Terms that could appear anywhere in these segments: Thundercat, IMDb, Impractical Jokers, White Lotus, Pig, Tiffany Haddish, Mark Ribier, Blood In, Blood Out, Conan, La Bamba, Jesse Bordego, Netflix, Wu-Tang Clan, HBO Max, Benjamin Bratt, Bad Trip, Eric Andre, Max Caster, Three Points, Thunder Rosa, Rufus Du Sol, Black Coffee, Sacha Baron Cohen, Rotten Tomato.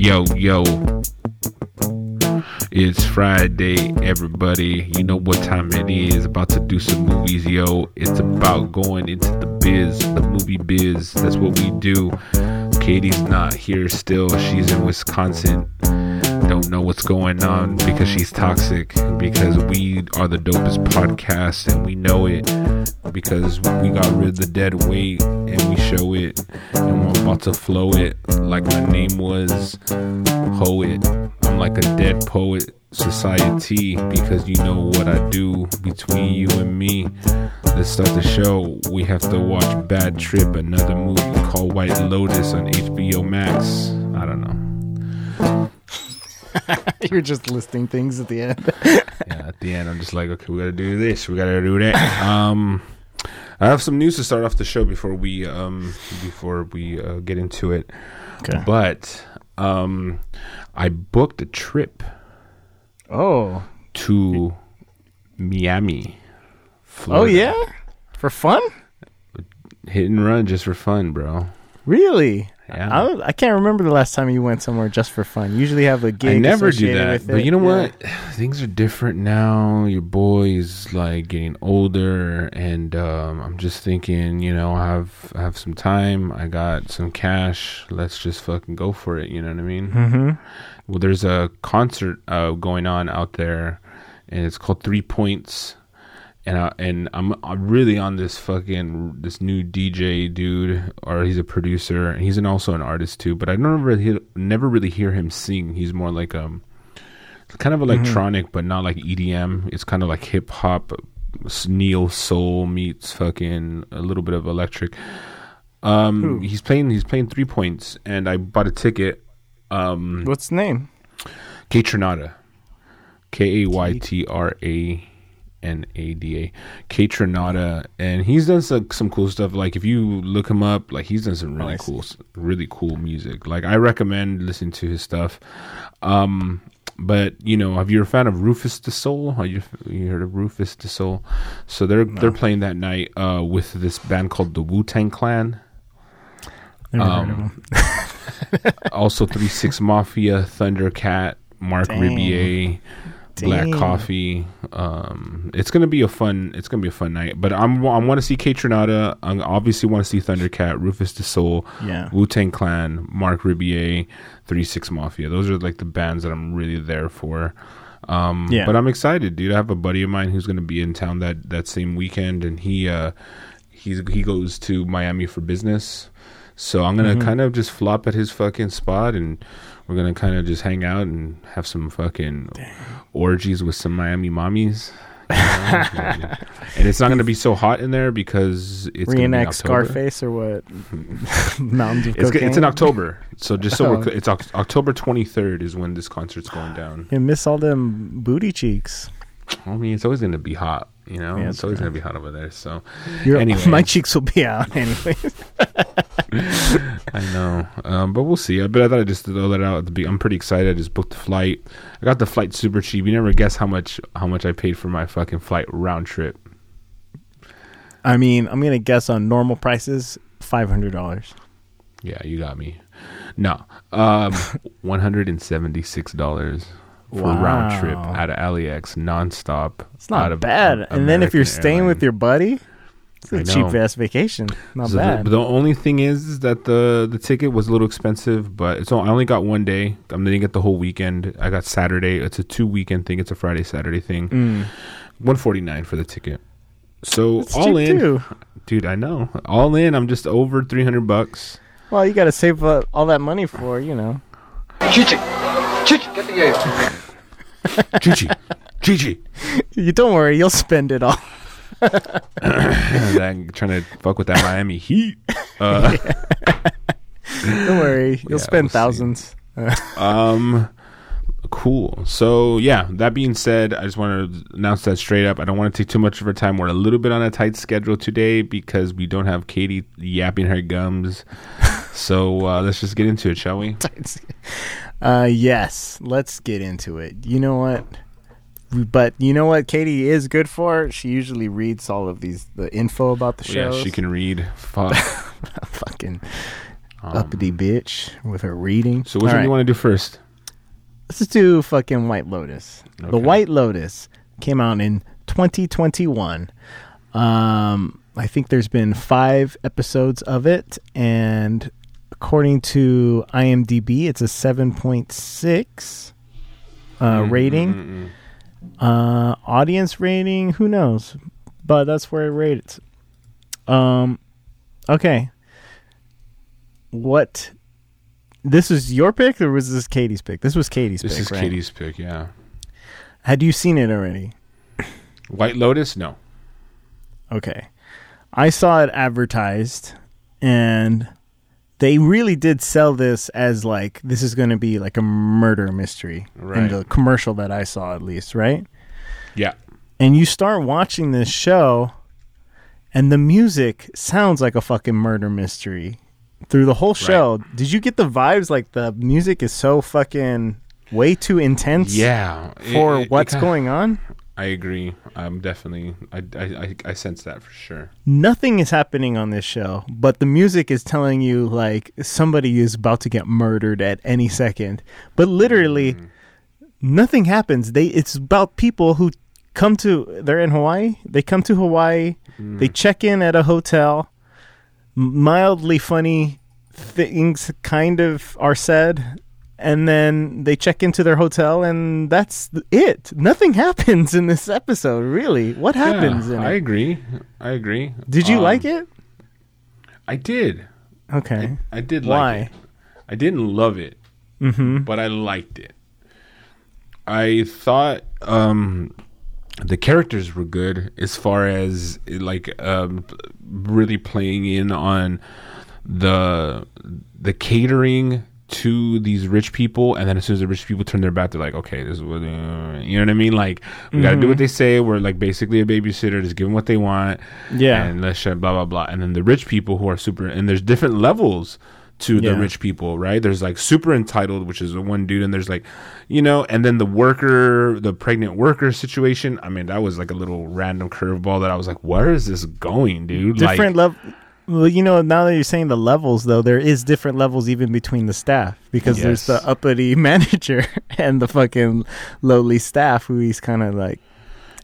Yo, it's Friday, everybody. You know what time it is. About to do some movies, yo. It's about going into the biz, the movie biz. That's what we do. Katie's not here still. She's in Wisconsin. Don't know what's going on because she's toxic, because we are the dopest podcast and we know it, because we got rid of the dead weight and we show it, and we're about to flow it like my name was Hoet. I'm like a dead poet society, because you know what I do between you and me. Let's start the show. We have to watch Bad Trip, another movie called White Lotus on HBO Max. I don't know. You're just listing things at the end. Yeah, at the end, I'm just like, okay, we gotta do this, we gotta do that. I have some news to start off the show before we get into it. Okay. But I booked a trip. Oh. To Miami, Florida. Oh yeah, for fun? Hit and run, just for fun, bro. Really? Yeah. I can't remember the last time you went somewhere just for fun. You usually have a gig. I never do that. But you know what? Things are different now. Your boy is like getting older, and I'm just thinking, you know, I have some time. I got some cash. Let's just fucking go for it. You know what I mean? Mm-hmm. Well, there's a concert going on out there, and it's called 3 Points. And I'm really on this new DJ dude, or he's a producer, and he's also an artist too. But I never really hear him sing. He's more like kind of electronic, mm-hmm. but not like EDM. It's kind of like hip hop, neo soul meets fucking a little bit of electric. He's playing 3 Points, and I bought a ticket. What's the name? Kaytranada, Kaytranada. Kaytranada, and he's done some cool stuff. Like if you look him up, like he's done some really cool music. Like I recommend listening to his stuff. But you know, if you're a fan of Rufus Du Sol, you heard of Rufus Du Sol? So they're playing that night with this band called the Wu-Tang Clan. Also 3 6 Mafia, Thundercat, Mark Ribier. Black Coffee. It's gonna be a fun night. But I want to see Kaytranada. I obviously want to see Thundercat, Rufus Du Sol, Wu-Tang Clan, Mark Ribier, 3 6 Mafia. Those are like the bands that I'm really there for. But I'm excited, dude. I have a buddy of mine who's gonna be in town that same weekend, and he goes to Miami for business. So I'm gonna kind of just flop at his fucking spot, and we're gonna kind of just hang out and have some fucking orgies with some Miami mommies. You know? And it's not gonna be so hot in there because it's reenact Scarface or what? Mountains of cocaine. It's in October, so just it's October 23rd is when this concert's going down. You miss all them booty cheeks. I mean, it's always gonna be hot, you know. Yeah, it's always gonna be hot over there. So, anyway, my cheeks will be out anyways. I know, but we'll see. But I thought I'd just throw that out. I'm pretty excited. I just booked the flight. I got the flight super cheap. You never guess how much I paid for my fucking flight round trip. I mean, I'm gonna guess on normal prices, $500. Yeah, you got me. No, $176 for round trip out of LAX nonstop. It's not bad. And then if you're staying with your buddy. It's a cheap ass vacation. Not bad. The only thing is that the ticket was a little expensive, but I only got one day. I didn't get the whole weekend. I got Saturday. It's a 2-weekend thing. It's a Friday, Saturday thing. $149 for the ticket. So that's all in, too. Dude. I know. All in, I'm just over $300. Well, you got to save up all that money for, you know. Chichi, get the ale. Chichi. You don't worry. You'll spend it all. Trying to fuck with that Miami heat. Don't worry, you'll spend thousands. Cool. So that being said, I just want to announce that straight up. I don't want to take too much of her time. We're a little bit on a tight schedule today because we don't have Katie yapping her gums. So let's just get into it, shall we? Yes, let's get into it. You know what? But you know what Katie is good for? She usually reads all of the info about the shows. Yeah, she can read. Fuck. Fucking Uppity bitch with her reading. So which one do you want to do first? Let's just do fucking White Lotus. Okay. The White Lotus came out in 2021. I think there's been 5 episodes of it, and according to IMDb, it's a 7.6 rating. Audience rating, who knows? But that's where I rate it. Okay. What? This is your pick, or was this Katie's pick? This was Katie's pick. This is right? Katie's pick, yeah. Had you seen it already? White Lotus? No. Okay. I saw it advertised, and they really did sell this as like, this is going to be like a murder mystery. Right. In the commercial that I saw, at least, right? Yeah. And you start watching this show, and the music sounds like a fucking murder mystery through the whole show. Right. Did you get the vibes? Like, the music is so fucking way too intense. Yeah. For what's going on? I agree. I'm definitely, I sense that for sure. Nothing is happening on this show, but the music is telling you like somebody is about to get murdered at any second. But literally, nothing happens. It's about people who come to, they're in Hawaii. They come to Hawaii. They check in at a hotel. Mildly funny things kind of are said. And then they check into their hotel, and that's it. Nothing happens in this episode, really. What happens in it? I agree. Did you like it? I did. Okay. I did like it. I didn't love it, but I liked it. I thought the characters were good as far as like really playing in on the catering to these rich people, and then as soon as the rich people turn their back, they're like, okay, this is what, you know what I mean? Like, we gotta do what they say. We're like basically a babysitter, just give them what they want. Yeah. And let's shut blah, blah, blah. And then the rich people who are super, and there's different levels to the rich people, right? There's like super entitled, which is the one dude, and there's like, you know, and then the pregnant worker situation. I mean, that was like a little random curveball that I was like, where is this going, dude? Different level. Well, you know, now that you're saying the levels, though, there is different levels even between the staff, because there's the uppity manager and the fucking lowly staff who he's kind of like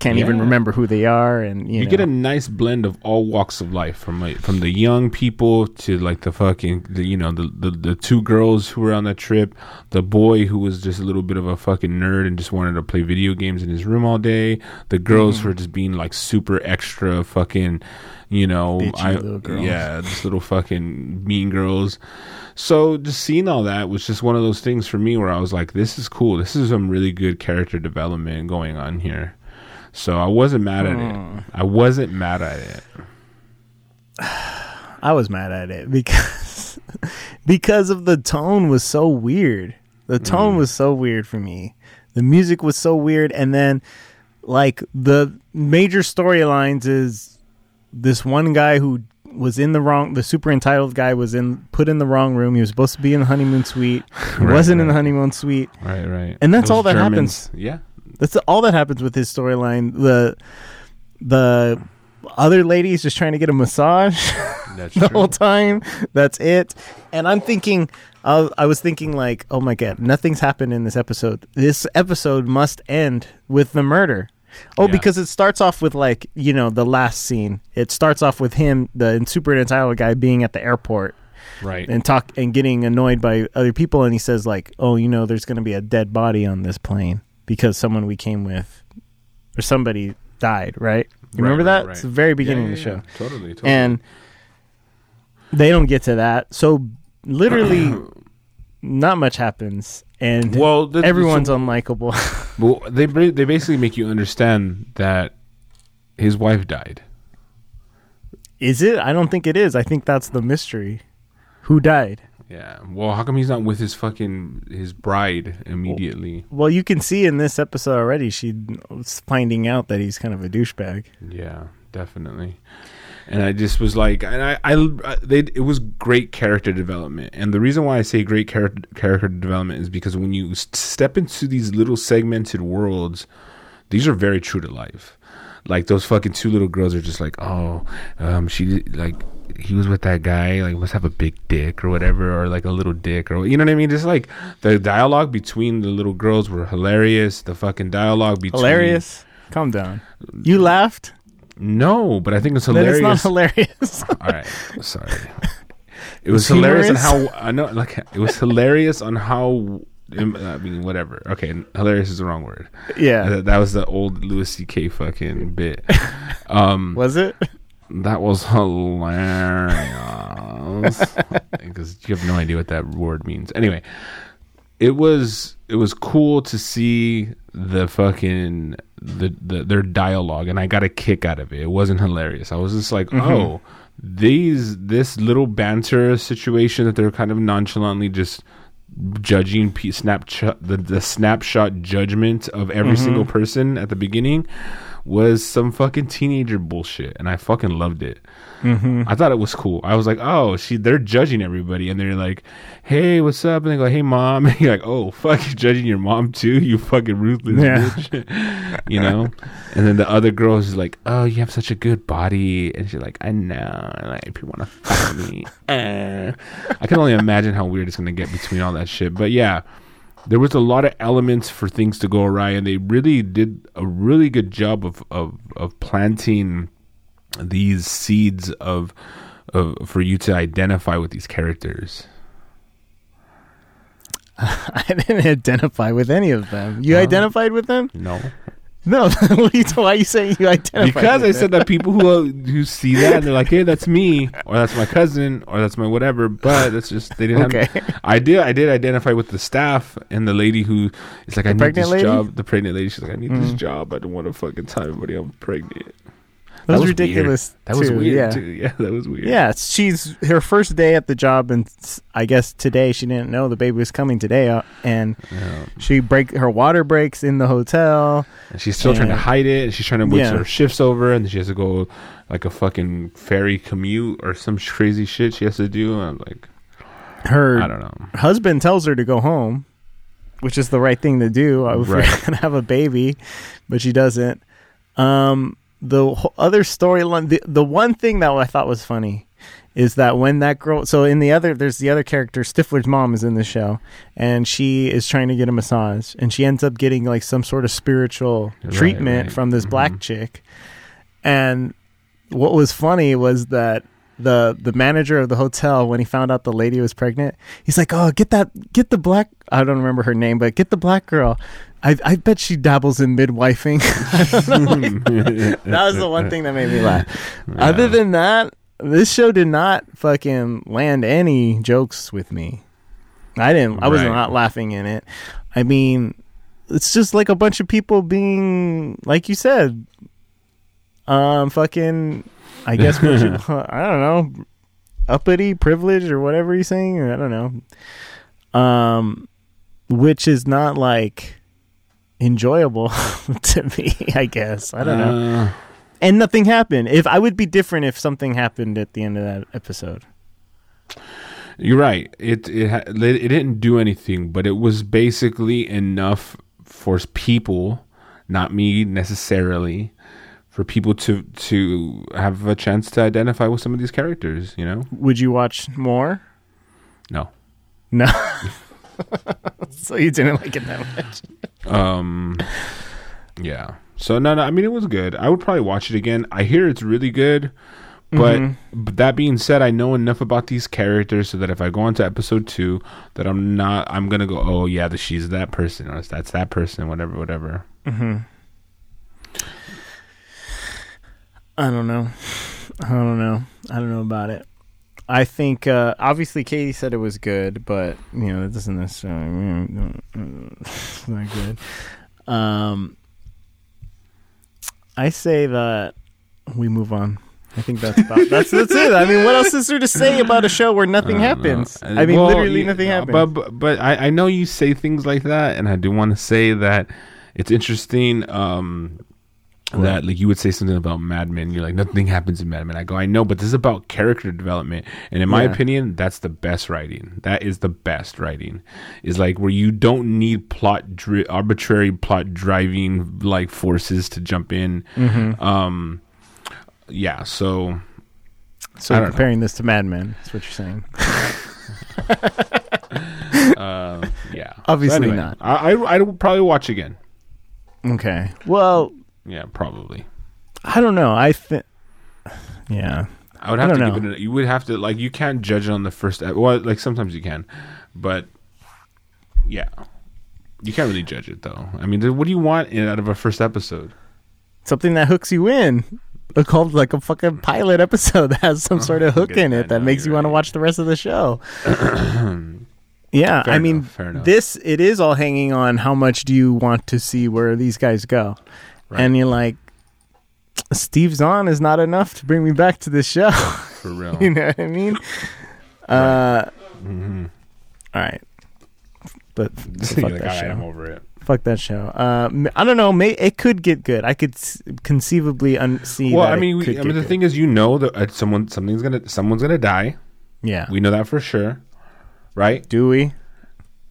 can't even remember who they are, and you know. Get a nice blend of all walks of life, from the young people to like the fucking the 2 girls who were on that trip, the boy who was just a little bit of a fucking nerd and just wanted to play video games in his room all day, the girls who were just being like super extra fucking. You know, this little fucking mean girls. So just seeing all that was just one of those things for me where I was like, this is cool. This is some really good character development going on here. So I wasn't mad at it. I was mad at it because of the tone was so weird. The tone was so weird for me. The music was so weird. And then like the major storylines is, this one guy who was in the super entitled guy was put in the wrong room. He was supposed to be in the honeymoon suite. He wasn't in the honeymoon suite. Right. And that's all that happens. Yeah. That's all that happens with his storyline. The other lady is just trying to get a massage whole time. That's it. And I'm thinking, I was thinking like, oh my God, nothing's happened in this episode. This episode must end with the murder. Oh, yeah. Because it starts off with like, you know, the last scene. It starts off with him, the super entitled guy, being at the airport, right, and getting annoyed by other people, and he says like, "Oh, you know, there's going to be a dead body on this plane because someone we came with, or somebody died, right?" Remember that? Right. It's the very beginning of the show. Totally. And they don't get to that, so literally, not much happens. And everyone's unlikable. Well, they basically make you understand that his wife died. Is it? I don't think it is. I think that's the mystery. Who died? Yeah. Well, how come he's not with his bride immediately? Well, you can see in this episode already, she's finding out that he's kind of a douchebag. Yeah, definitely. And I just was like, and it was great character development. And the reason why I say great character development is because when you step into these little segmented worlds, these are very true to life. Like those fucking 2 little girls are just like, oh, she like he was with that guy, like, must have a big dick or whatever, or like a little dick, or you know what I mean? Just like the dialogue between the little girls were hilarious. The fucking dialogue between hilarious. Calm down. You laughed? No, but I think it's hilarious. Then it's not hilarious. All right, sorry. It was hilarious on how I know. Like it was hilarious on how. I mean, whatever. Okay, hilarious is the wrong word. Yeah, that was the old Louis C.K. fucking bit. Was it? That was hilarious because you have no idea what that word means. Anyway, it was cool to see the fucking their dialogue, and I got a kick out of it. It wasn't hilarious. I was just like, mm-hmm. Oh, this little banter situation that they're kind of nonchalantly just judging the snapshot judgment of every mm-hmm. single person at the beginning was some fucking teenager bullshit, and I fucking loved it. Mm-hmm. I thought it was cool. I was like, oh, they're judging everybody, and they're like, hey, what's up? And they go, hey, mom. And you're like, oh, fuck, you're judging your mom too? You fucking ruthless bitch. You know? And then the other girl is like, oh, you have such a good body. And she's like, I know. And like, if you want to fuck me. I can only imagine how weird it's going to get between all that shit. But yeah, there was a lot of elements for things to go awry, and they really did a really good job of planting these seeds of for you to identify with these characters. I didn't identify with any of them. You identified with them? No. Why are you saying you identified? Because with I said that people who see that and they're like, hey, that's me, or that's my cousin, or that's my whatever. But that's just they didn't. Okay. I did identify with the staff and the lady who is like, I need this job. The pregnant lady. She's like, I need this job. I don't want to fucking tell everybody I'm pregnant. That was ridiculous. Weird. That was weird, yeah. Too. Yeah, that was weird. Yeah, she's her first day at the job, and I guess today she didn't know the baby was coming today, and she her water breaks in the hotel. And she's still trying to hide it, and she's trying to move her shifts over, and she has to go like a fucking ferry commute or some crazy shit she has to do. And I'm like, I don't know. Her husband tells her to go home, which is the right thing to do. I was going to have a baby, but she doesn't. The other storyline, the one thing that I thought was funny is that when that girl, so in there's the other character, Stifler's mom is in the show, and she is trying to get a massage, and she ends up getting like some sort of spiritual treatment from this black chick. And what was funny was that the manager of the hotel, when he found out the lady was pregnant, he's like, oh, get the black, I don't remember her name, but get the black girl. I bet she dabbles in midwifing. That was the one thing that made me laugh. Yeah. Other than that, this show did not fucking land any jokes with me. I was not laughing in it. I mean, it's just like a bunch of people being, like you said, fucking, I guess, I don't know, uppity, privilege, or whatever he's saying. I don't know. Which is not like enjoyable to me, I guess. I don't know. And nothing happened. If I would be different if something happened at the end of that episode. You're right. It didn't do anything, but it was basically enough for people, not me necessarily, for people to have a chance to identify with some of these characters, you know? Would you watch more? No. So you didn't like it that much. Yeah. So no. I mean, it was good. I would probably watch it again. I hear it's really good, but that being said, I know enough about these characters so that if I go on to episode 2, that I'm gonna go, oh yeah, she's that person, or that's that person, whatever. Mm-hmm. I don't know about it. I think obviously Katie said it was good, but you know, it doesn't necessarily mean it's not good. I say that we move on. I think that's it. I mean, what else is there to say about a show where nothing happens? I mean, literally nothing happens. But I know you say things like that, and I do want to say that it's interesting. That like you would say something about Mad Men, you're like, nothing happens in Mad Men. I go, I know, but this is about character development, and in my opinion, that's the best writing. That is the best writing. Is like where you don't need arbitrary plot driving like forces to jump in. So So you're comparing this to Mad Men. That's what you're saying. Yeah. Obviously anyway, not. I would probably watch again. Okay. Well. Yeah, probably. I don't know. I think. Yeah. I would have to give it. You would have to like. You can't judge it on the first. Well, like sometimes you can, but yeah, you can't really judge it though. I mean, what do you want out of a first episode? Something that hooks you in. It's called like a fucking pilot episode that has some sort of hook in it that makes you want to watch the rest of the show. Yeah, I mean, this it is all hanging on how much do you want to see where these guys go, and you're like. Steve Zahn is not enough to bring me back to this show. For real. You know what I mean? Mm-hmm. All right. But fuck that show. I'm over it. Fuck that show. I don't know. It could get good. I could conceivably see. Well, that I mean, the thing is, you know that someone's gonna die. Yeah, we know that for sure, right? Do we?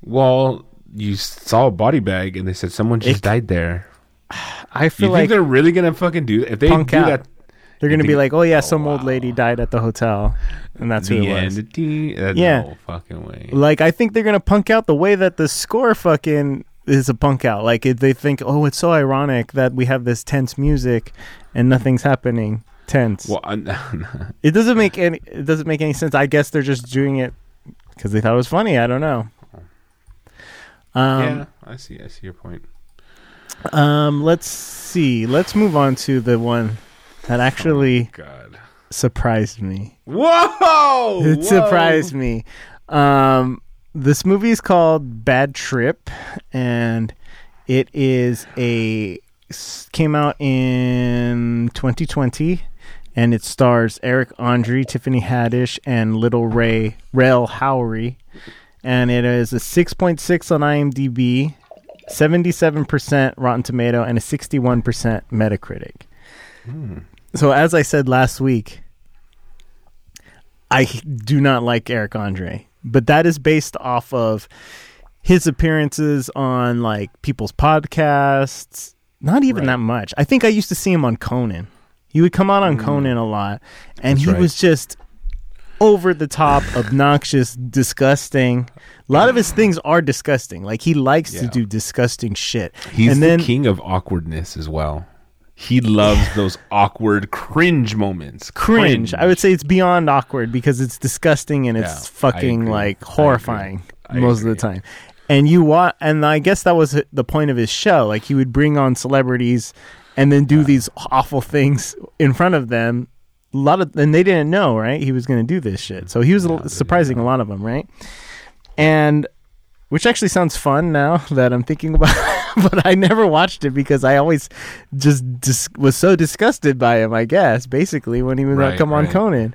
Well, you saw a body bag, and they said someone just died there. I feel like they're really gonna fucking do that. If they do that, they're gonna be like, "Oh yeah, some old lady died at the hotel," and that's who it was. Yeah, no fucking way. Like I think they're gonna punk out the way that the score fucking is a punk out. Like they think, "Oh, it's so ironic that we have this tense music and nothing's happening." Tense. Well, It doesn't make any sense. I guess they're just doing it because they thought it was funny. I don't know. Yeah, I see your point. Let's see. Let's move on to the one that actually surprised me. Whoa! It surprised me. This movie is called Bad Trip, and it is came out in 2020, and it stars Eric Andre, Tiffany Haddish, and Lil Rel Howery, and it is a 6.6 on IMDb. 77% Rotten Tomato and a 61% Metacritic. Mm. So as I said last week, I do not like Eric Andre, but that is based off of his appearances on like people's podcasts. Not even that much. I think I used to see him on Conan. He would come out on Conan a lot, and he was just over the top, obnoxious, disgusting. A lot of his things are disgusting. Like he likes to do disgusting shit. He's the king of awkwardness as well. He loves those awkward cringe moments. Cringe. I would say it's beyond awkward because it's disgusting and it's fucking like horrifying most of the time. And and I guess that was the point of his show. Like he would bring on celebrities and then do these awful things in front of them. And they didn't know, right? He was going to do this shit. So he was surprising a lot of them, right? And which actually sounds fun now that I'm thinking about it, but I never watched it because I always just was so disgusted by him, I guess, basically, when he would come on Conan.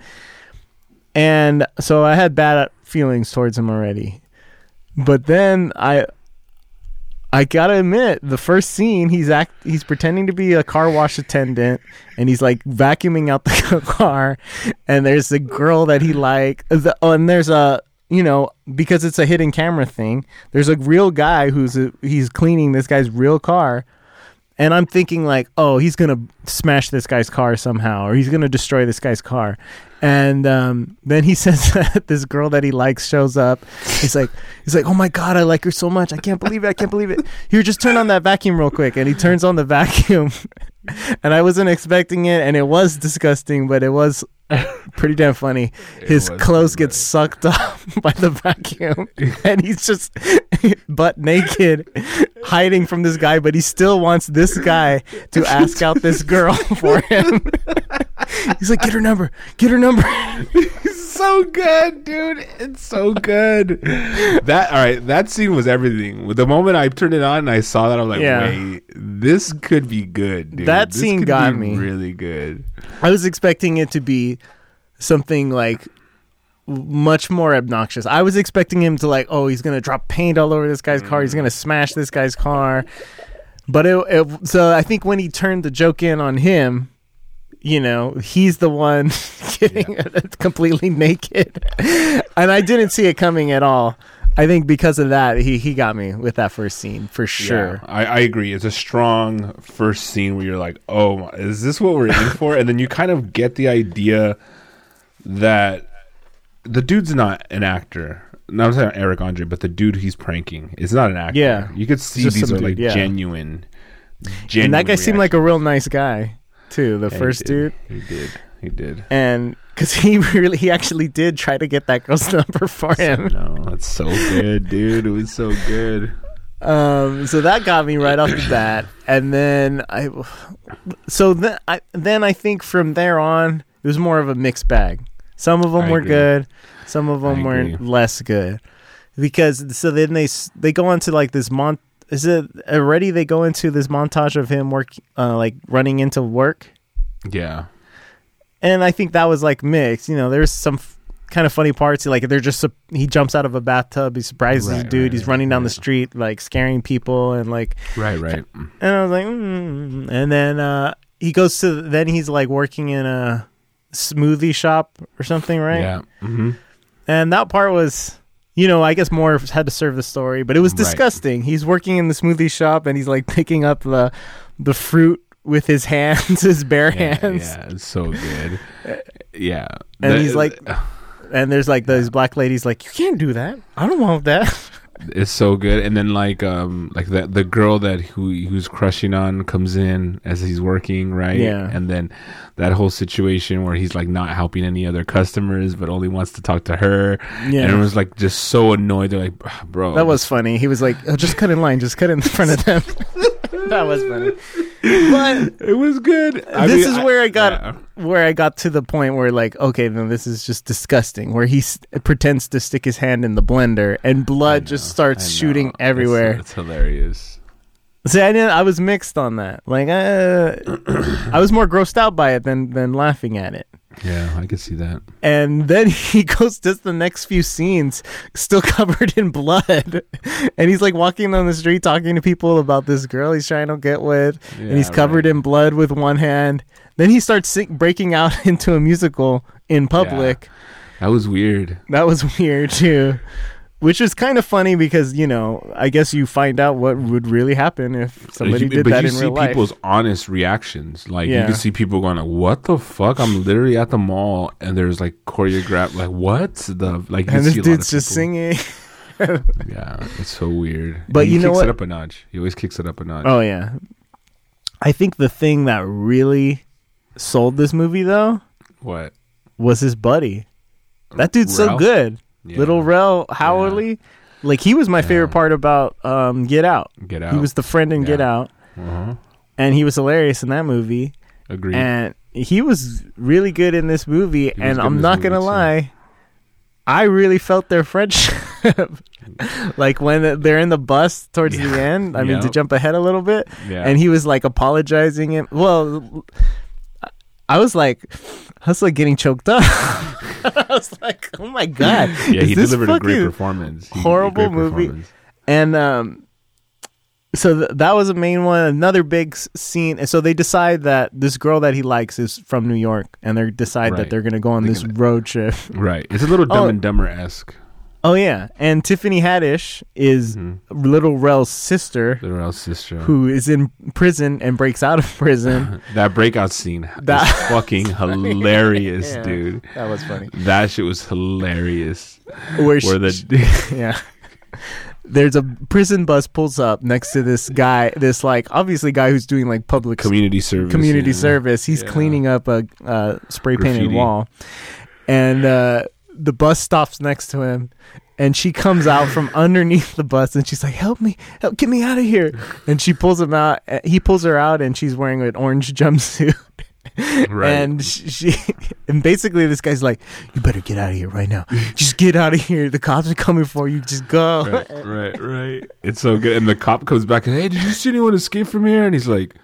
And so I had bad feelings towards him already. But then I gotta admit, the first scene, he's pretending to be a car wash attendant, and he's like vacuuming out the car, and there's a girl that he likes. Oh, and there's a, you know, because it's a hidden camera thing, there's a real guy he's cleaning this guy's real car, and I'm thinking like, oh, he's gonna smash this guy's car somehow, or he's gonna destroy this guy's car. And then he says that this girl that he likes shows up. He's like, oh my God, I like her so much. I can't believe it. Here, just turn on that vacuum real quick. And he turns on the vacuum. And I wasn't expecting it. And it was disgusting, but it was pretty damn funny. His clothes get sucked up by the vacuum. And he's just butt naked, hiding from this guy. But he still wants this guy to ask out this girl for him. He's like, get her number. He's so good, dude. It's so good. That scene was everything. With the moment I turned it on and I saw that, I was like, wait, this could be good, dude. That scene got me really good. I was expecting it to be something like much more obnoxious. I was expecting him to like, oh, he's gonna drop paint all over this guy's car, he's gonna smash this guy's car. But so I think when he turned the joke in on him, you know, he's the one getting completely naked. And I didn't see it coming at all. I think because of that, he got me with that first scene, for sure. Yeah, I agree. It's a strong first scene where you're like, oh, is this what we're in for? And then you kind of get the idea that the dude's not an actor. Not Eric Andre, but the dude he's pranking is not an actor. Yeah. You could see these are like genuine. And that guy seemed like a real nice guy, too. The first dude. He did. And because he actually did try to get that girl's number for him. No, that's so good, dude. It was so good. So that got me right off the bat. And then I think from there on, it was more of a mixed bag. Some of them were good. Some of them were less good, because so then they go into like this they go into this montage of him running into work. Yeah, and I think that was like mixed. You know, there's some kind of funny parts. Like he jumps out of a bathtub. He surprises this dude. He's running down the street like scaring people and like right. And I was like, and then he's like working in a smoothie shop or something, right? Yeah. Mm-hmm. And that part was, you know, I guess more had to serve the story, but it was disgusting. Right. He's working in the smoothie shop and he's like picking up the fruit with his hands, his bare hands. Yeah, it's so good. Yeah. And he's like, and there's like those black ladies like, you can't do that. I don't want that. It's so good. And then the girl that who's crushing on comes in as he's working, right? Yeah. And then that whole situation where he's like not helping any other customers but only wants to talk to her. Yeah. And everyone's like just so annoyed. They're like, bro. That was funny. He was like, oh, just cut in line. Just cut in front of them. That was funny. But it was good. I got to the point where like, okay, then this is just disgusting, where he pretends to stick his hand in the blender and blood just starts shooting everywhere. It's hilarious. See, I was mixed on that. Like I was more grossed out by it than laughing at it. Yeah, I could see that. And then he goes to the next few scenes still covered in blood. And he's like walking down the street talking to people about this girl he's trying to get with. Yeah, and he's covered in blood with one hand. Then he starts breaking out into a musical in public. Yeah. That was weird. That was weird too. Which is kind of funny because, you know, I guess you find out what would really happen if somebody did that in real life. But you see people's honest reactions. Like, you can see people going, like, what the fuck? I'm literally at the mall, and there's, like, choreographed, like, what? And this dude's just singing. Yeah, it's so weird. But you know what? He kicks it up a notch. He always kicks it up a notch. Oh, yeah. I think the thing that really sold this movie, though. What? Was his buddy. That dude's so good. Yeah. Lil Rel Howery, like he was my favorite part about Get Out. Get Out. He was the friend in Get Out, and he was hilarious in that movie. Agreed. And he was really good in this movie. And I'm not gonna lie, I really felt their friendship. Like when they're in the bus towards the end. I mean, to jump ahead a little bit, and he was like apologizing. And well, I was like getting choked up. I was like, oh my God. Yeah, he delivered a great performance. Horrible movie. And so that was the main one. Another big scene. And so they decide that this girl that he likes is from New York. And they decide that they're going to go on this road trip. Right. It's a little Dumb and Dumber-esque. Oh, yeah. And Tiffany Haddish is Lil Rel's sister. Lil Rel's sister. Who is in prison and breaks out of prison. That breakout scene was fucking hilarious, dude. That was funny. That shit was hilarious. There's a prison bus pulls up next to this guy, this like obviously guy who's doing like public service. Community service. He's cleaning up a spray painted wall. And the bus stops next to him and she comes out from underneath the bus and she's like, help me, get me out of here. And she pulls him out. He pulls her out and she's wearing an orange jumpsuit. Right. And she basically this guy's like, you better get out of here right now. Just get out of here. The cops are coming for you. Just go. Right. It's so good. And the cop comes back and, hey, did you see anyone escape from here? And he's like,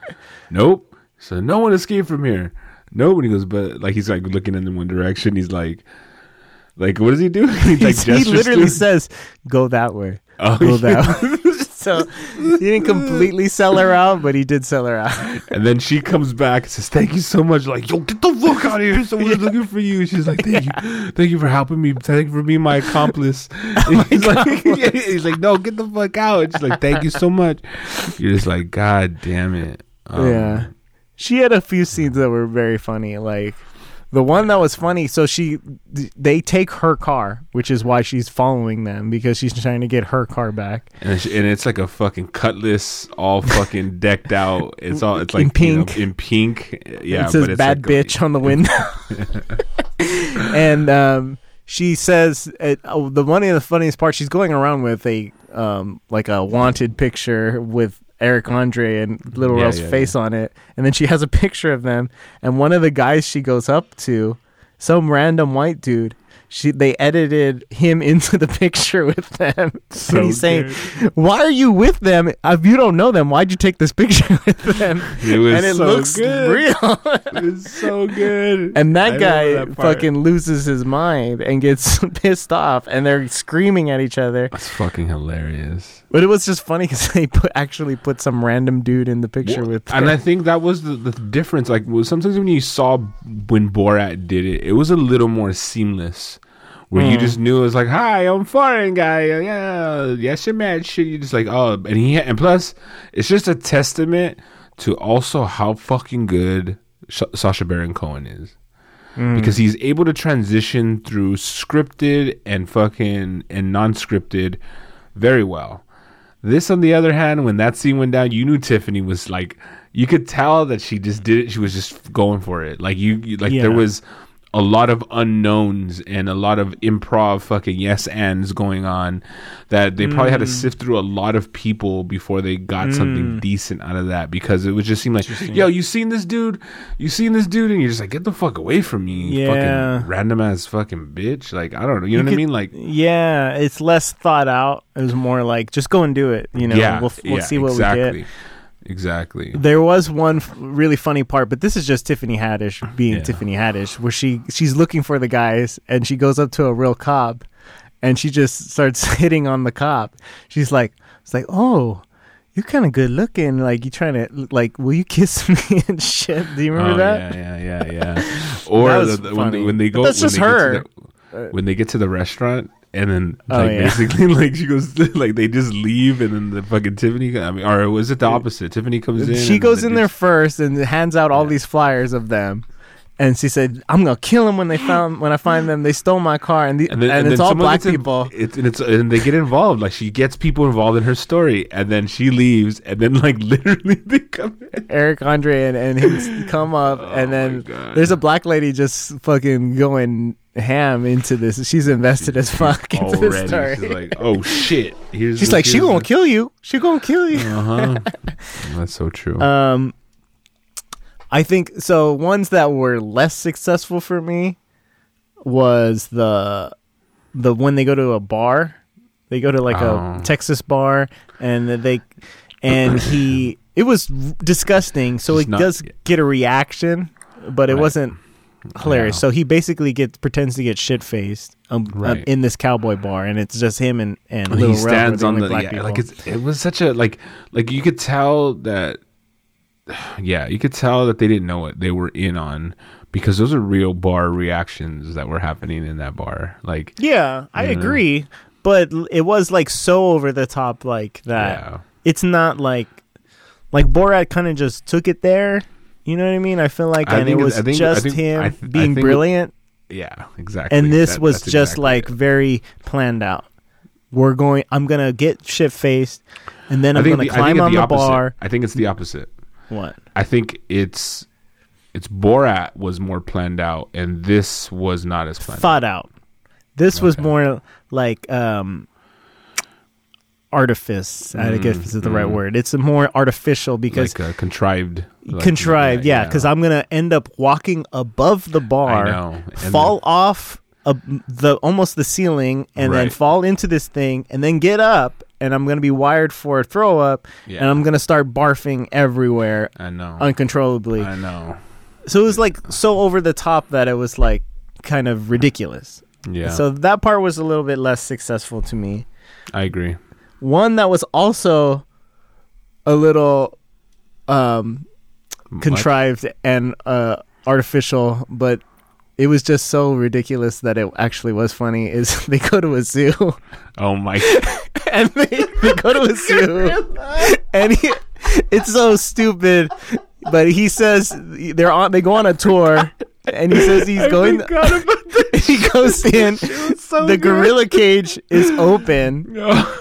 nope. So no one escaped from here. Nobody goes, but like, he's like looking in one direction. He's like, what does he do? He literally says, go that way. Oh, go that way. So he didn't completely sell her out, but he did sell her out. And then she comes back and says, thank you so much. Like, yo, get the fuck out of here. Someone's looking for you. She's like, thank you. Thank you for helping me. Thank you for being my accomplice. He's like, no, get the fuck out. And she's like, thank you so much. You're just like, God damn it. Yeah. She had a few scenes that were very funny. Like, The one that was funny, so they take her car, which is why she's following them, because she's trying to get her car back. And it's like a fucking Cutlass, all fucking decked out. It's all, it's like in pink. You know, in pink, yeah. It says but "bad like, bitch" on the window. And she says, the funniest part, she's going around with a like a wanted picture with Eric Andre and Little Rel's face on it, and then she has a picture of them, and one of the guys she goes up to, some random white dude, they edited him into the picture with them. So and he's saying, "Why are you with them? If you don't know them, why'd you take this picture with them?" It was and it so looks good. Real. It was so good. And that guy fucking loses his mind and gets pissed off, and they're screaming at each other. That's fucking hilarious. But it was just funny because they actually put some random dude in the picture with them. And I think that was the difference. Like sometimes when Borat did it, it was a little more seamless. Where you just knew it was like, "Hi, I'm foreign guy. Yeah, yes, you're mad shit." You just like, oh, and plus, it's just a testament to also how fucking good Sacha Baron Cohen is, because he's able to transition through scripted and fucking and non-scripted very well. This, on the other hand, when that scene went down, you knew Tiffany was like, you could tell that she just did it. She was just going for it. Like there was a lot of unknowns and a lot of improv fucking yes ands going on that they probably had to sift through a lot of people before they got something decent out of that, because it would just seem like, yo, you seen this dude and you're just like, get the fuck away from me, fucking random ass fucking bitch. Like, I don't know, you know what I mean? Like, yeah, it's less thought out. It was more like, just go and do it, you know. We'll see what we get. Exactly. There was one really funny part, but this is just Tiffany Haddish being Tiffany Haddish, where she's looking for the guys, and she goes up to a real cop, and she just starts hitting on the cop. She's like, "Oh, you're kind of good looking. Like, you trying to will you kiss me and shit?" Do you remember that? Yeah. Or that was when they go, but that's just her. When they get to the restaurant. And then, basically, she goes, they just leave, and then the fucking Tiffany. I mean, or was it the opposite? Tiffany comes in. She goes in there first and hands out all these flyers of them, and she said, "I'm gonna kill them when I find them. They stole my car, and then it's all black people." And they get involved. Like, she gets people involved in her story, and then she leaves, and then literally they come in. Eric Andre and he come up, and then there's a black lady just fucking going ham into this. She's invested as fuck into this story. She's like, oh shit. She's like, she gonna kill you. She gonna kill you. Uh-huh. That's so true. I think so. Ones that were less successful for me was the when they go to a bar. They go to a Texas bar, and it was disgusting. So it does get a reaction, but it wasn't hilarious. Wow. So he basically pretends to get shit faced in this cowboy bar, and it's just him and Lil Rel. He stands on the black people. It was such a you could tell that they didn't know what they were in on, because those are real bar reactions that were happening in that bar. I agree, but it was so over the top like that. Yeah. It's not like Borat kind of just took it there. You know what I mean? I feel like, and it was just him being brilliant. Yeah, exactly. And this was just very planned out. I'm going to get shit-faced, and then I'm going to climb on the bar. I think it's the opposite. What? I think it's Borat was more planned out, and this was not as planned out. Thought out. This was more like artifice, I guess is the right word. It's more artificial because contrived. Contrived, yeah, because I'm gonna end up walking above the bar, fall off almost the ceiling, and then fall into this thing, and then get up, and I'm gonna be wired for a throw up, and I'm gonna start barfing everywhere. I know, uncontrollably. I know. So it was so over the top that it was kind of ridiculous. Yeah. So that part was a little bit less successful to me. I agree. One that was also a little contrived and artificial, but it was just so ridiculous that it actually was funny, is they go to a zoo. Oh my God. And they go to a zoo. And it's so stupid, but he says they go on a tour. and he says he's going. He goes in. So the gorilla cage is open,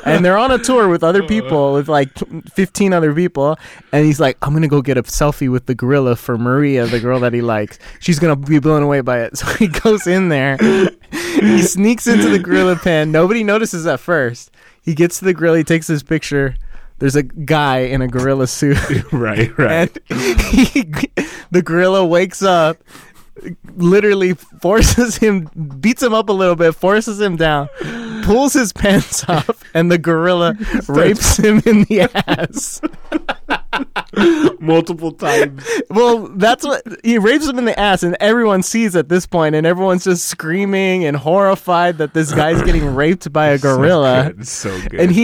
and they're on a tour with other people, with like 15 other people. And he's like, "I'm gonna go get a selfie with the gorilla for Maria, the girl that he likes. She's gonna be blown away by it." So he goes in there. He sneaks into the gorilla pen. Nobody notices at first. He gets to the gorilla. He takes his picture. There's a guy in a gorilla suit. Right. And the gorilla wakes up, literally forces him, beats him up a little bit, forces him down, pulls his pants off, and the gorilla rapes him in the ass. Multiple times. Well, that's what he rapes him in the ass, and everyone sees at this point, and everyone's just screaming and horrified that this guy's getting raped by a gorilla. So good. And he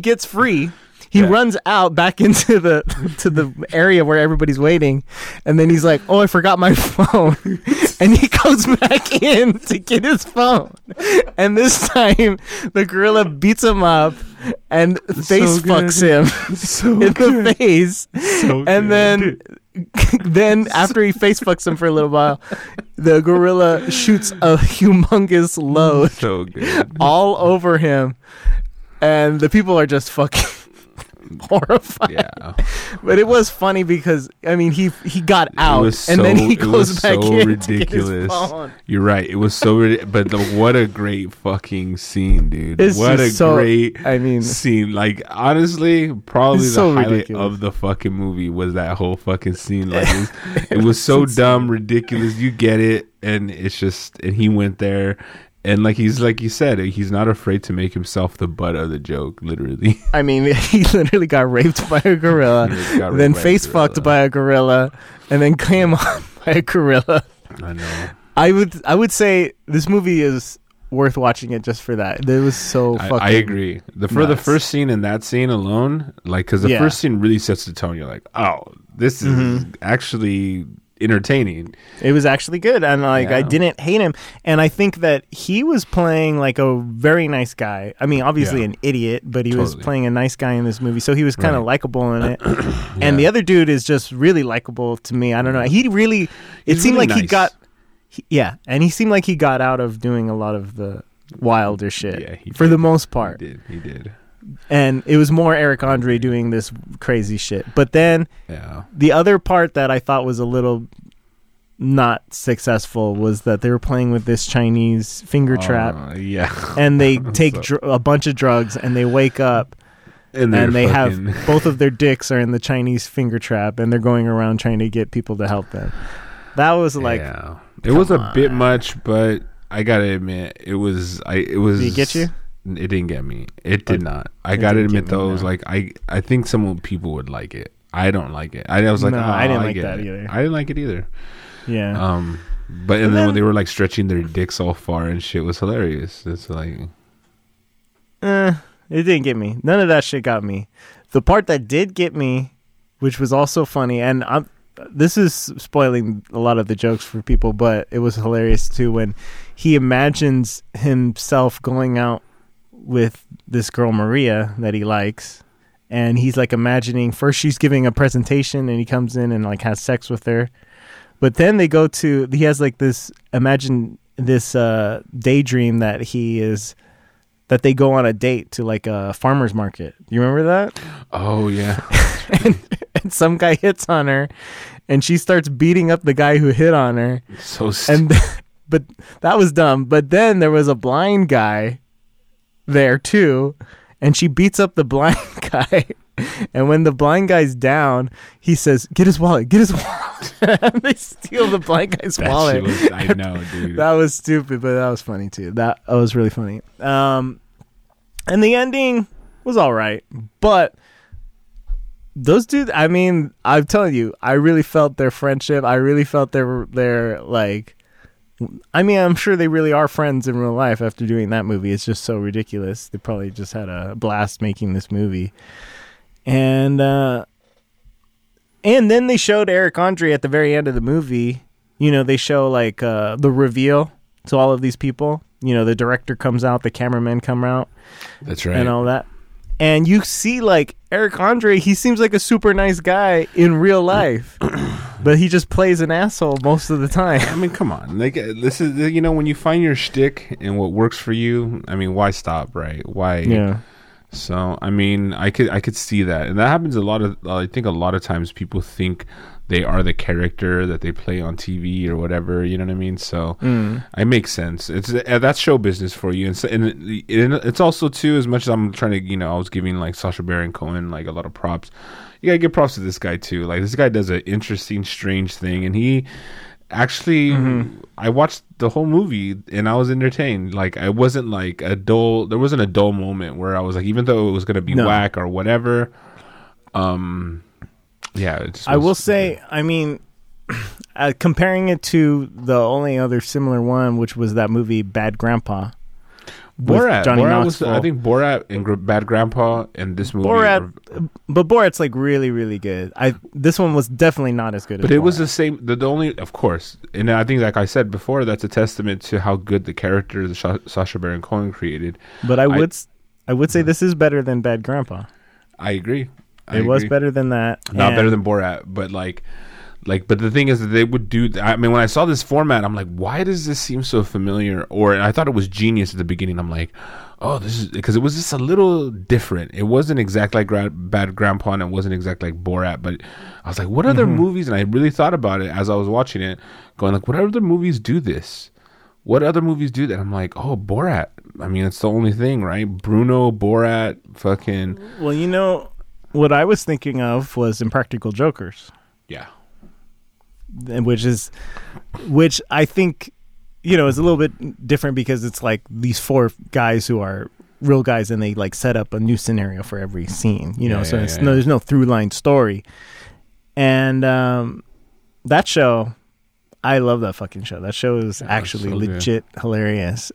gets free. He runs out back into the area where everybody's waiting, and then he's like, "Oh, I forgot my phone," and he goes back in to get his phone. And this time, the gorilla beats him up and face fucks him in the face. Then after he face fucks him for a little while, the gorilla shoots a humongous load all over him, and the people are just fucking horrified. Yeah. But it was funny because he got out, and then he goes back in. Ridiculous. You're right. It was so ridiculous. But what a great fucking scene, dude. What a great scene. Like, honestly, probably the highlight of the fucking movie was that whole fucking scene. Like, it was so insane. Dumb, ridiculous. You get it. And it's just, and he went there. And like you said, he's not afraid to make himself the butt of the joke, literally. I mean, he literally got raped by a gorilla, then face fucked by a gorilla, and then came on by a gorilla. I know. I would say this movie is worth watching it just for that. It was so fucking I agree. The first scene and that scene alone, like, because the first scene really sets the tone. You're like, oh, this is actually entertaining. It was actually good, and I didn't hate him, and I think that he was playing like a very nice guy. I mean, obviously an idiot, but he was playing a nice guy in this movie, so he was kind of likable in it. And the other dude is just really likable to me. I don't know, he seemed like he got out of doing a lot of the wilder shit the most part. He did. And it was more Eric Andre doing this crazy shit. But then the other part that I thought was a little not successful was that they were playing with this Chinese finger trap. Yeah. And they take a bunch of drugs, and they wake up, and they have both of their dicks are in the Chinese finger trap, and they're going around trying to get people to help them. That was like... Yeah. It was a bit much, but I gotta admit, it was... Did it get you? It didn't get me. It did not. I gotta admit, those like I think some people would like it. I don't like it. I was like, no, I didn't like that either. I didn't like it either. Yeah. But and then when they were like stretching their dicks all far and shit, was hilarious. It's like, it didn't get me. None of that shit got me. The part that did get me, which was also funny, and this is spoiling a lot of the jokes for people, but it was hilarious too when he imagines himself going out with this girl Maria that he likes, and he's like imagining first she's giving a presentation and he comes in and like has sex with her, but then they go to he has like this imagine this daydream that he is that they go on a date to like a farmer's market. You remember that? Oh yeah. and some guy hits on her and she starts beating up the guy who hit on her. So but that was dumb. But then there was a blind guy there too, and she beats up the blind guy, and when the blind guy's down, he says, get his wallet. And they steal the blind guy's wallet. I know, dude. That was stupid, but that was funny too. That was really funny. And the ending was all right, but those dudes, I mean, I'm telling you, I really felt their friendship. I really felt their like, I mean, I'm sure they really are friends in real life after doing that movie. It's just so ridiculous. They probably just had a blast making this movie. And then they showed Eric Andre at the very end of the movie. You know, they show like the reveal to all of these people. You know, the director comes out, the cameramen come out. That's right. And all that. And you see like Eric Andre, he seems like a super nice guy in real life. But he just plays an asshole most of the time. I mean, come on. Like, this is, you know, when you find your shtick and what works for you, I mean, why stop, right? Why? Yeah. So, I mean, I could see that. And that happens a lot of, I think a lot of times people think they are the character that they play on TV or whatever, you know what I mean? So it makes sense. It's that's show business for you. And, so, and it's also, too, as much as I'm trying to, you know, I was giving, like, Sacha Baron Cohen, like, a lot of props. You got to give props to this guy, too. Like, this guy does an interesting, strange thing. And he actually, I watched the whole movie and I was entertained. Like, I wasn't, like, a dull, there wasn't a dull moment where I was, like, even though it was going to be whack or whatever, yeah, I will say, I mean, comparing it to the only other similar one, which was that movie Bad Grandpa. Borat was, I think Borat and Bad Grandpa and this movie. But Borat's like really, really good. This one was definitely not as good. But it was the same. The only, of course, and I think like I said before, that's a testament to how good the character Sacha Baron Cohen created. But I would say this is better than Bad Grandpa. I agree. It was better than that. Not better than Borat, but but the thing is that they would do. I mean, when I saw this format, I'm like, why does this seem so familiar? And I thought it was genius at the beginning. I'm like, oh, this is because it was just a little different. It wasn't exactly like Bad Grandpa, and it wasn't exactly like Borat. But I was like, what other movies? And I really thought about it as I was watching it, going like, what other movies do this? What other movies do that? I'm like, oh, Borat. I mean, it's the only thing, right? Bruno, Borat, fucking. Well, you know. What I was thinking of was Impractical Jokers. Yeah. Which I think, you know, is a little bit different because it's like these four guys who are real guys and they like set up a new scenario for every scene, you know, there's no through line story. And that show, I love that fucking show. That show is actually legit hilarious.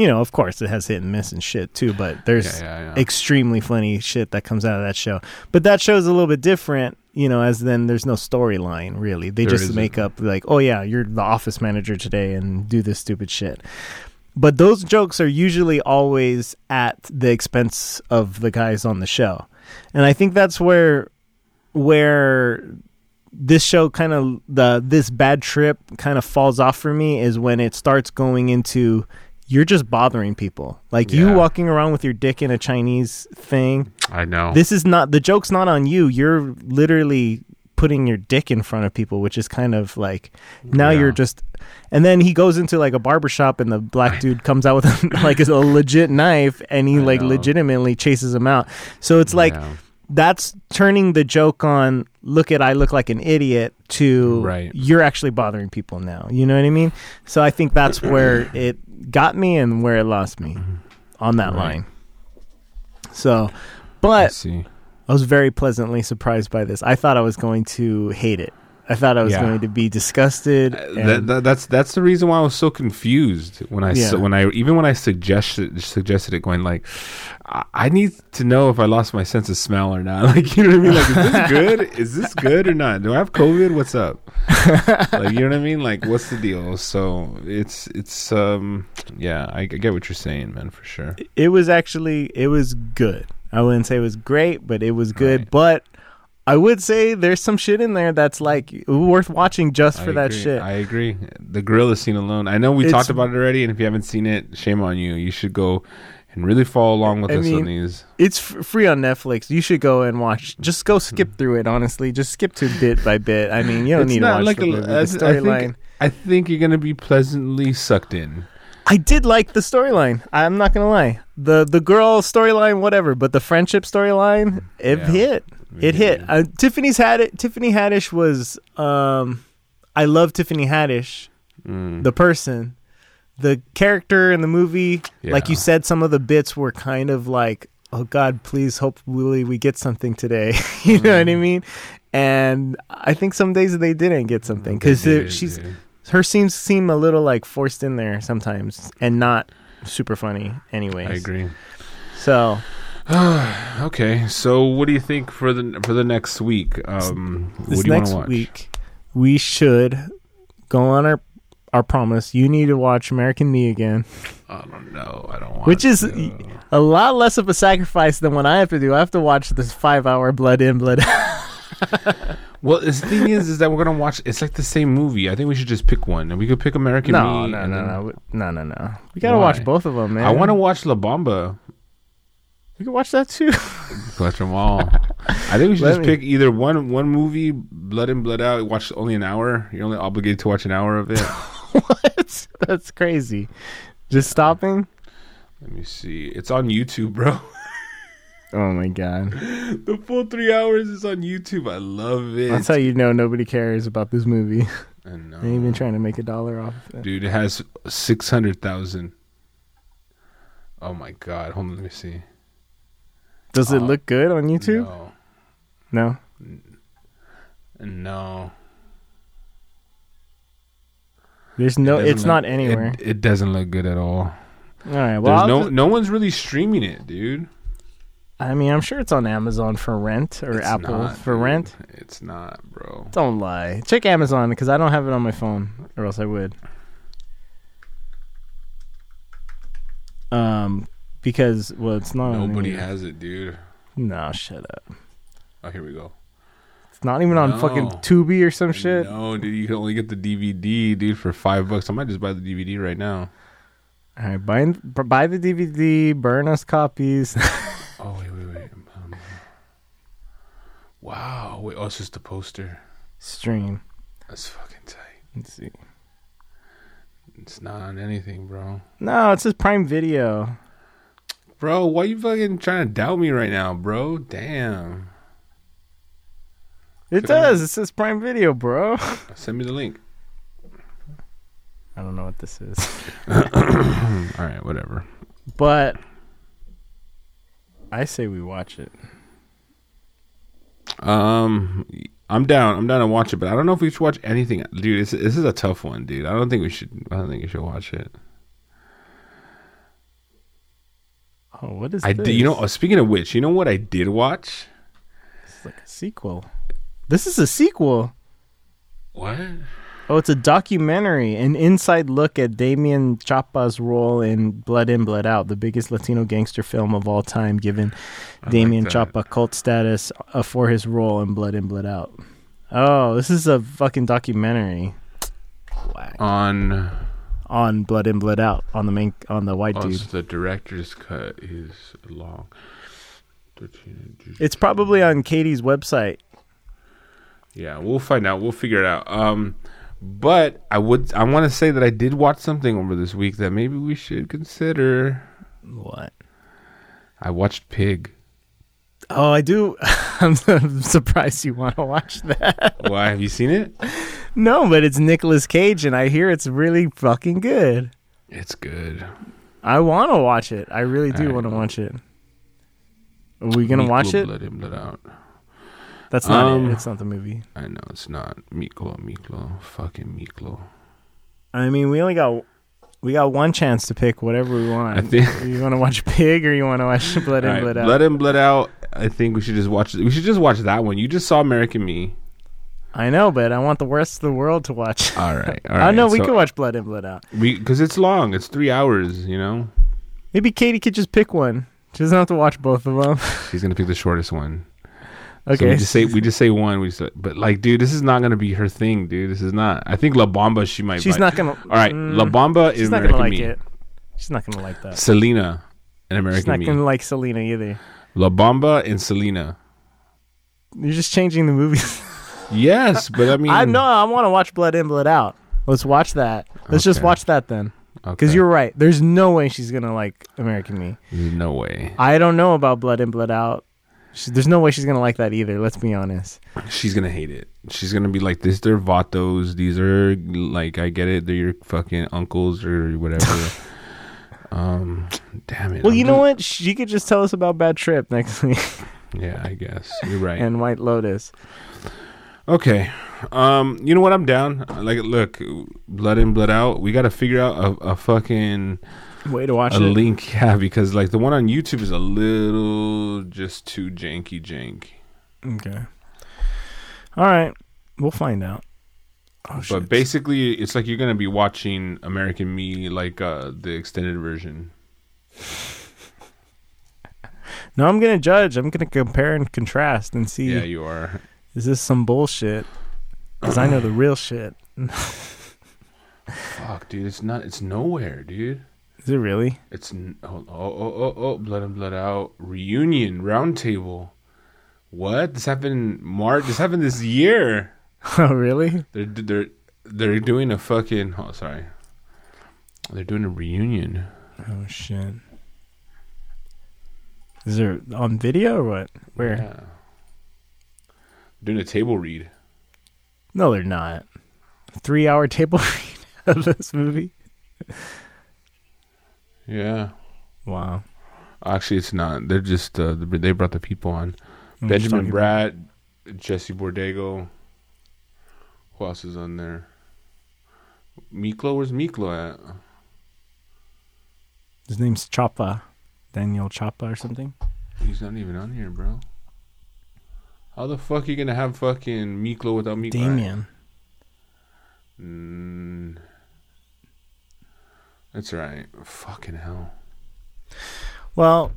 You know, of course, it has hit and miss and shit, too, but there's extremely funny shit that comes out of that show. But that show is a little bit different, you know, as then there's no storyline, really. They just make up, like, oh, yeah, you're the office manager today and do this stupid shit. But those jokes are usually always at the expense of the guys on the show. And I think that's where this show kind of, this Bad Trip kind of falls off for me is when it starts going into... You're just bothering people. Like you walking around with your dick in a Chinese thing. I know. This is not, the joke's not on you. You're literally putting your dick in front of people, which is kind of like, now you're just, and then he goes into like a barbershop and the black dude comes out with like a legit knife and he legitimately chases him out. So it's like, that's turning the joke on, I look like an idiot, to you're actually bothering people now. You know what I mean? So I think that's where it got me and where it lost me on that line. So, but I was very pleasantly surprised by this. I thought I was going to hate it. I thought I was going to be disgusted. That's the reason why I was so confused when I suggested it, going like, I need to know if I lost my sense of smell or not. Like, you know what I mean? Like, is this good? Is this good or not? Do I have COVID? What's up? Like, you know what I mean? Like, what's the deal? So it's I get what you're saying, man, for sure. It was good. I wouldn't say it was great, but it was good. Right. But I would say there's some shit in there that's like worth watching just for that shit. I agree. The gorilla scene alone. I know we talked about it already, and if you haven't seen it, shame on you. You should go and really follow along with us on these. It's free on Netflix. You should go and watch. Just go skip through it, honestly. Just skip to bit by bit. I mean, you don't need to watch the storyline. I think you're going to be pleasantly sucked in. I did like the storyline. I'm not going to lie. The girl storyline, whatever, but the friendship storyline, it hit. It hit. Tiffany Haddish was. I love Tiffany Haddish, the person, the character in the movie. Yeah. Like you said, some of the bits were kind of like, "Oh God, please, hopefully we get something today." You know what I mean? And I think some days they didn't get something because her scenes seem a little like forced in there sometimes and not super funny. Anyways, I agree. So. Okay, so what do you think for the next week? What do you want to watch? Next week, we should go on our promise. You need to watch American Me again. I don't know. I don't want to. Which is a lot less of a sacrifice than what I have to do. I have to watch this 5-hour Blood In, Blood Out. Well, the thing is that we're gonna watch. It's like the same movie. I think we should just pick one, and we could pick American Me. No. We gotta watch both of them, man. I want to watch La Bamba. We could watch that too. Watch them all. I think we should pick either one movie, Blood In, Blood Out. Watch only an hour. You're only obligated to watch an hour of it. What? That's crazy. Just stopping. Let me see. It's on YouTube, bro. Oh my god! The full 3 hours is on YouTube. I love it. That's how you know nobody cares about this movie. I know. They're even trying to make $1 off. Dude, it has 600,000. Oh my god! Hold on, let me see. Does it look good on YouTube? No. There's no. It's not anywhere. It doesn't look good at all. All right. Well, no one's really streaming it, dude. I mean, I'm sure it's on Amazon for rent or Apple for rent. It's not, bro. Don't lie. Check Amazon because I don't have it on my phone, or else I would. Because it's not. Nobody has it, dude. No, shut up. Oh, here we go. It's not even on fucking Tubi or some shit. No, dude, you can only get the DVD, dude, for $5. I might just buy the DVD right now. All right, buy the DVD. Burn us copies. Oh, wait. Wow. Wait, it's just the poster. Stream. That's fucking tight. Let's see. It's not on anything, bro. No, it's just Prime Video. Bro, why you fucking trying to doubt me right now, bro? Damn. It does. It says Prime Video, bro. Send me the link. I don't know what this is. All right, whatever. But... I say we watch it. I'm down to watch it, but I don't know if we should watch anything, dude. This is a tough one, dude. I don't think we should watch it. Oh, what is this? Speaking of which, you know what I did watch? It's like a sequel. This is a sequel. What? Oh, it's a documentary, an inside look at Damien Chapa's role in Blood In, Blood Out, the biggest Latino gangster film of all time, given Damien Chapa cult status for his role in Blood In, Blood Out. Oh, this is a fucking documentary. Whack. On Blood In, Blood Out, on the white dude. The director's cut is long. It's probably on Katie's website. Yeah, we'll find out. We'll figure it out. But I want to say that I did watch something over this week that maybe we should consider. What? I watched Pig. Oh, I do. I'm surprised you want to watch that. Why? Have you seen it? No, but it's Nicolas Cage, and I hear it's really fucking good. It's good. I want to watch it. I really do want to watch it. Are we going to watch it? Blood In, Blood Out. That's not it. It's not the movie. I know it's not. Miklo, fucking Miklo. I mean, we only got one chance to pick whatever we want. I think you want to watch Pig or you want to watch Blood In, Blood Out. Blood In, Blood Out. I think we should just watch. We should just watch that one. You just saw American Me. I know, but I want the rest of the world to watch. All right. I know we can watch Blood In, Blood Out. Because it's long. It's 3 hours. You know. Maybe Katie could just pick one. She doesn't have to watch both of them. She's gonna pick the shortest one. Okay. So we just say one. But like, dude, this is not gonna be her thing, dude. This is not. I think La Bamba she might. She's like. Not gonna. All right, La Bamba is American Me. She's not gonna like it. She's not gonna like that. Selena, and American Me. She's not gonna like Selena either. La Bamba and Selena. You're just changing the movies. Yes, but I mean, I want to watch Blood In, Blood Out. Let's watch that. Let's just watch that then. Because you're right. There's no way she's gonna like American Me. No way. I don't know about Blood In, Blood Out. There's no way she's going to like that either. Let's be honest. She's going to hate it. She's going to be like, these are vatos. These are like, I get it. They're your fucking uncles or whatever. Damn it. Well, you know what? She could just tell us about Bad Trip next week. Yeah, I guess. You're right. And White Lotus. Okay. You know what? I'm down. Like, look, Blood In, Blood Out. We got to figure out a fucking... way to watch a link, yeah, because like the one on YouTube is a little just too janky. Okay, all right, we'll find out. But basically, it's like you're gonna be watching American Me, like the extended version. No, I'm gonna judge. I'm gonna compare and contrast and see. Yeah, you are. Is this some bullshit? Because I know the real shit. Fuck, dude. It's not. It's nowhere, dude. Is it really? It's Blood In, Blood Out reunion roundtable. What? This happened in March. This happened this year. Oh, really? They're doing a fucking. Oh, sorry. They're doing a reunion. Oh shit. Is there on video or what? Where? Yeah. Doing a table read. No, they're not. 3-hour table read of this movie. Yeah. Wow. Actually, it's not. They're just they brought the people on. I'm Benjamin Bratt, Jesse Bordego. Who else is on there? Miklo. Where's Miklo at? His name's Choppa. Daniel Choppa or something. He's not even on here, bro. How the fuck are you gonna have fucking Miklo without Miklo? Damien. That's right. Fucking hell. Well,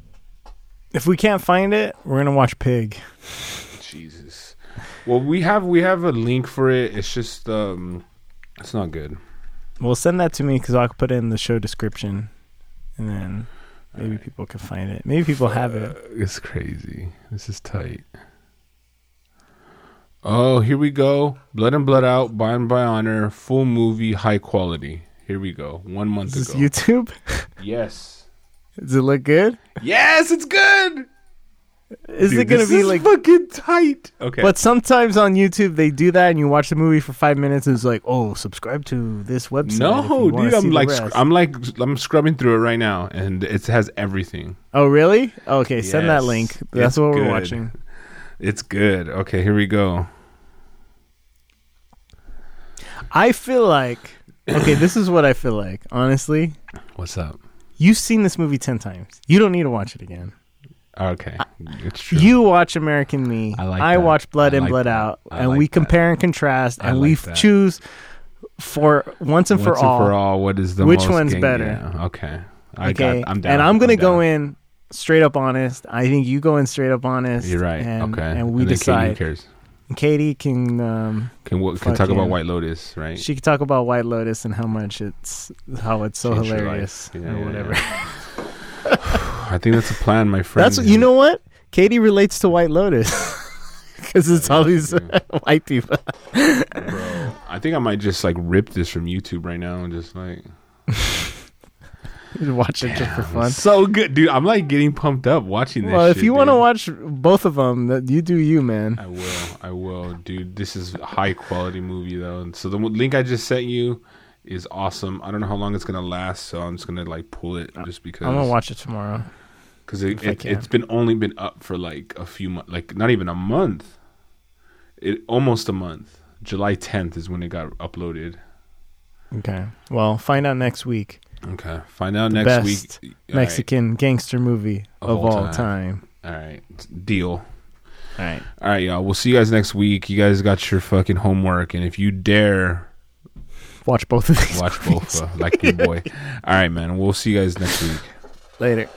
if we can't find it, we're gonna watch Pig. Jesus. Well, we have a link for it. It's just it's not good. Well, send that to me because I'll put it in the show description, and then maybe people can find it. Maybe people have it. It's crazy. This is tight. Oh, here we go. Blood In, Blood Out, Bound by Honor, full movie, high quality. Here we go. 1 month ago. Is this YouTube? Yes. Does it look good? Yes, it's good. Is it going to be like fucking tight? Okay. But sometimes on YouTube they do that, and you watch the movie for 5 minutes, and it's like, oh, subscribe to this website. No, dude, I'm scrubbing through it right now, and it has everything. Oh, really? Okay, yes. Send that link. That's what we're watching. It's good. Okay, here we go. I feel like. Okay, this is what I feel like. Honestly, what's up? You've seen this movie 10 times. You don't need to watch it again. Okay, it's true. You watch American Me. I watch Blood In, Blood Out, and we compare and contrast, and we choose for once and for all what is the which one's better. Okay, I'm down. And I'm gonna go in straight up honest. I think you go in straight up honest. You're right. Okay, and we decide. Katie can talk about White Lotus, right? She can talk about White Lotus and how it's so hilarious or whatever. I think that's a plan, my friend. You know what? Katie relates to White Lotus because it's all these white people. Bro, I think I might just like rip this from YouTube right now and just like watch it just for fun. So good, dude. I'm like getting pumped up watching this. Well, if you want to watch both of them, that you do, you man. I will, dude. This is a high quality movie though. And so the link I just sent you is awesome. I don't know how long it's gonna last, so I'm just gonna like pull it just because. I'm gonna watch it tomorrow. Because it's been only been up for like a few months, like not even a month. Almost a month. July 10th is when it got uploaded. Okay. Well, find out next week. Okay. Find out next week. Mexican gangster movie of all time. All right. Deal. All right. All right, y'all. We'll see you guys next week. You guys got your fucking homework, and if you dare, watch both of these. Watch movies. Both, like your boy. All right, man. We'll see you guys next week. Later.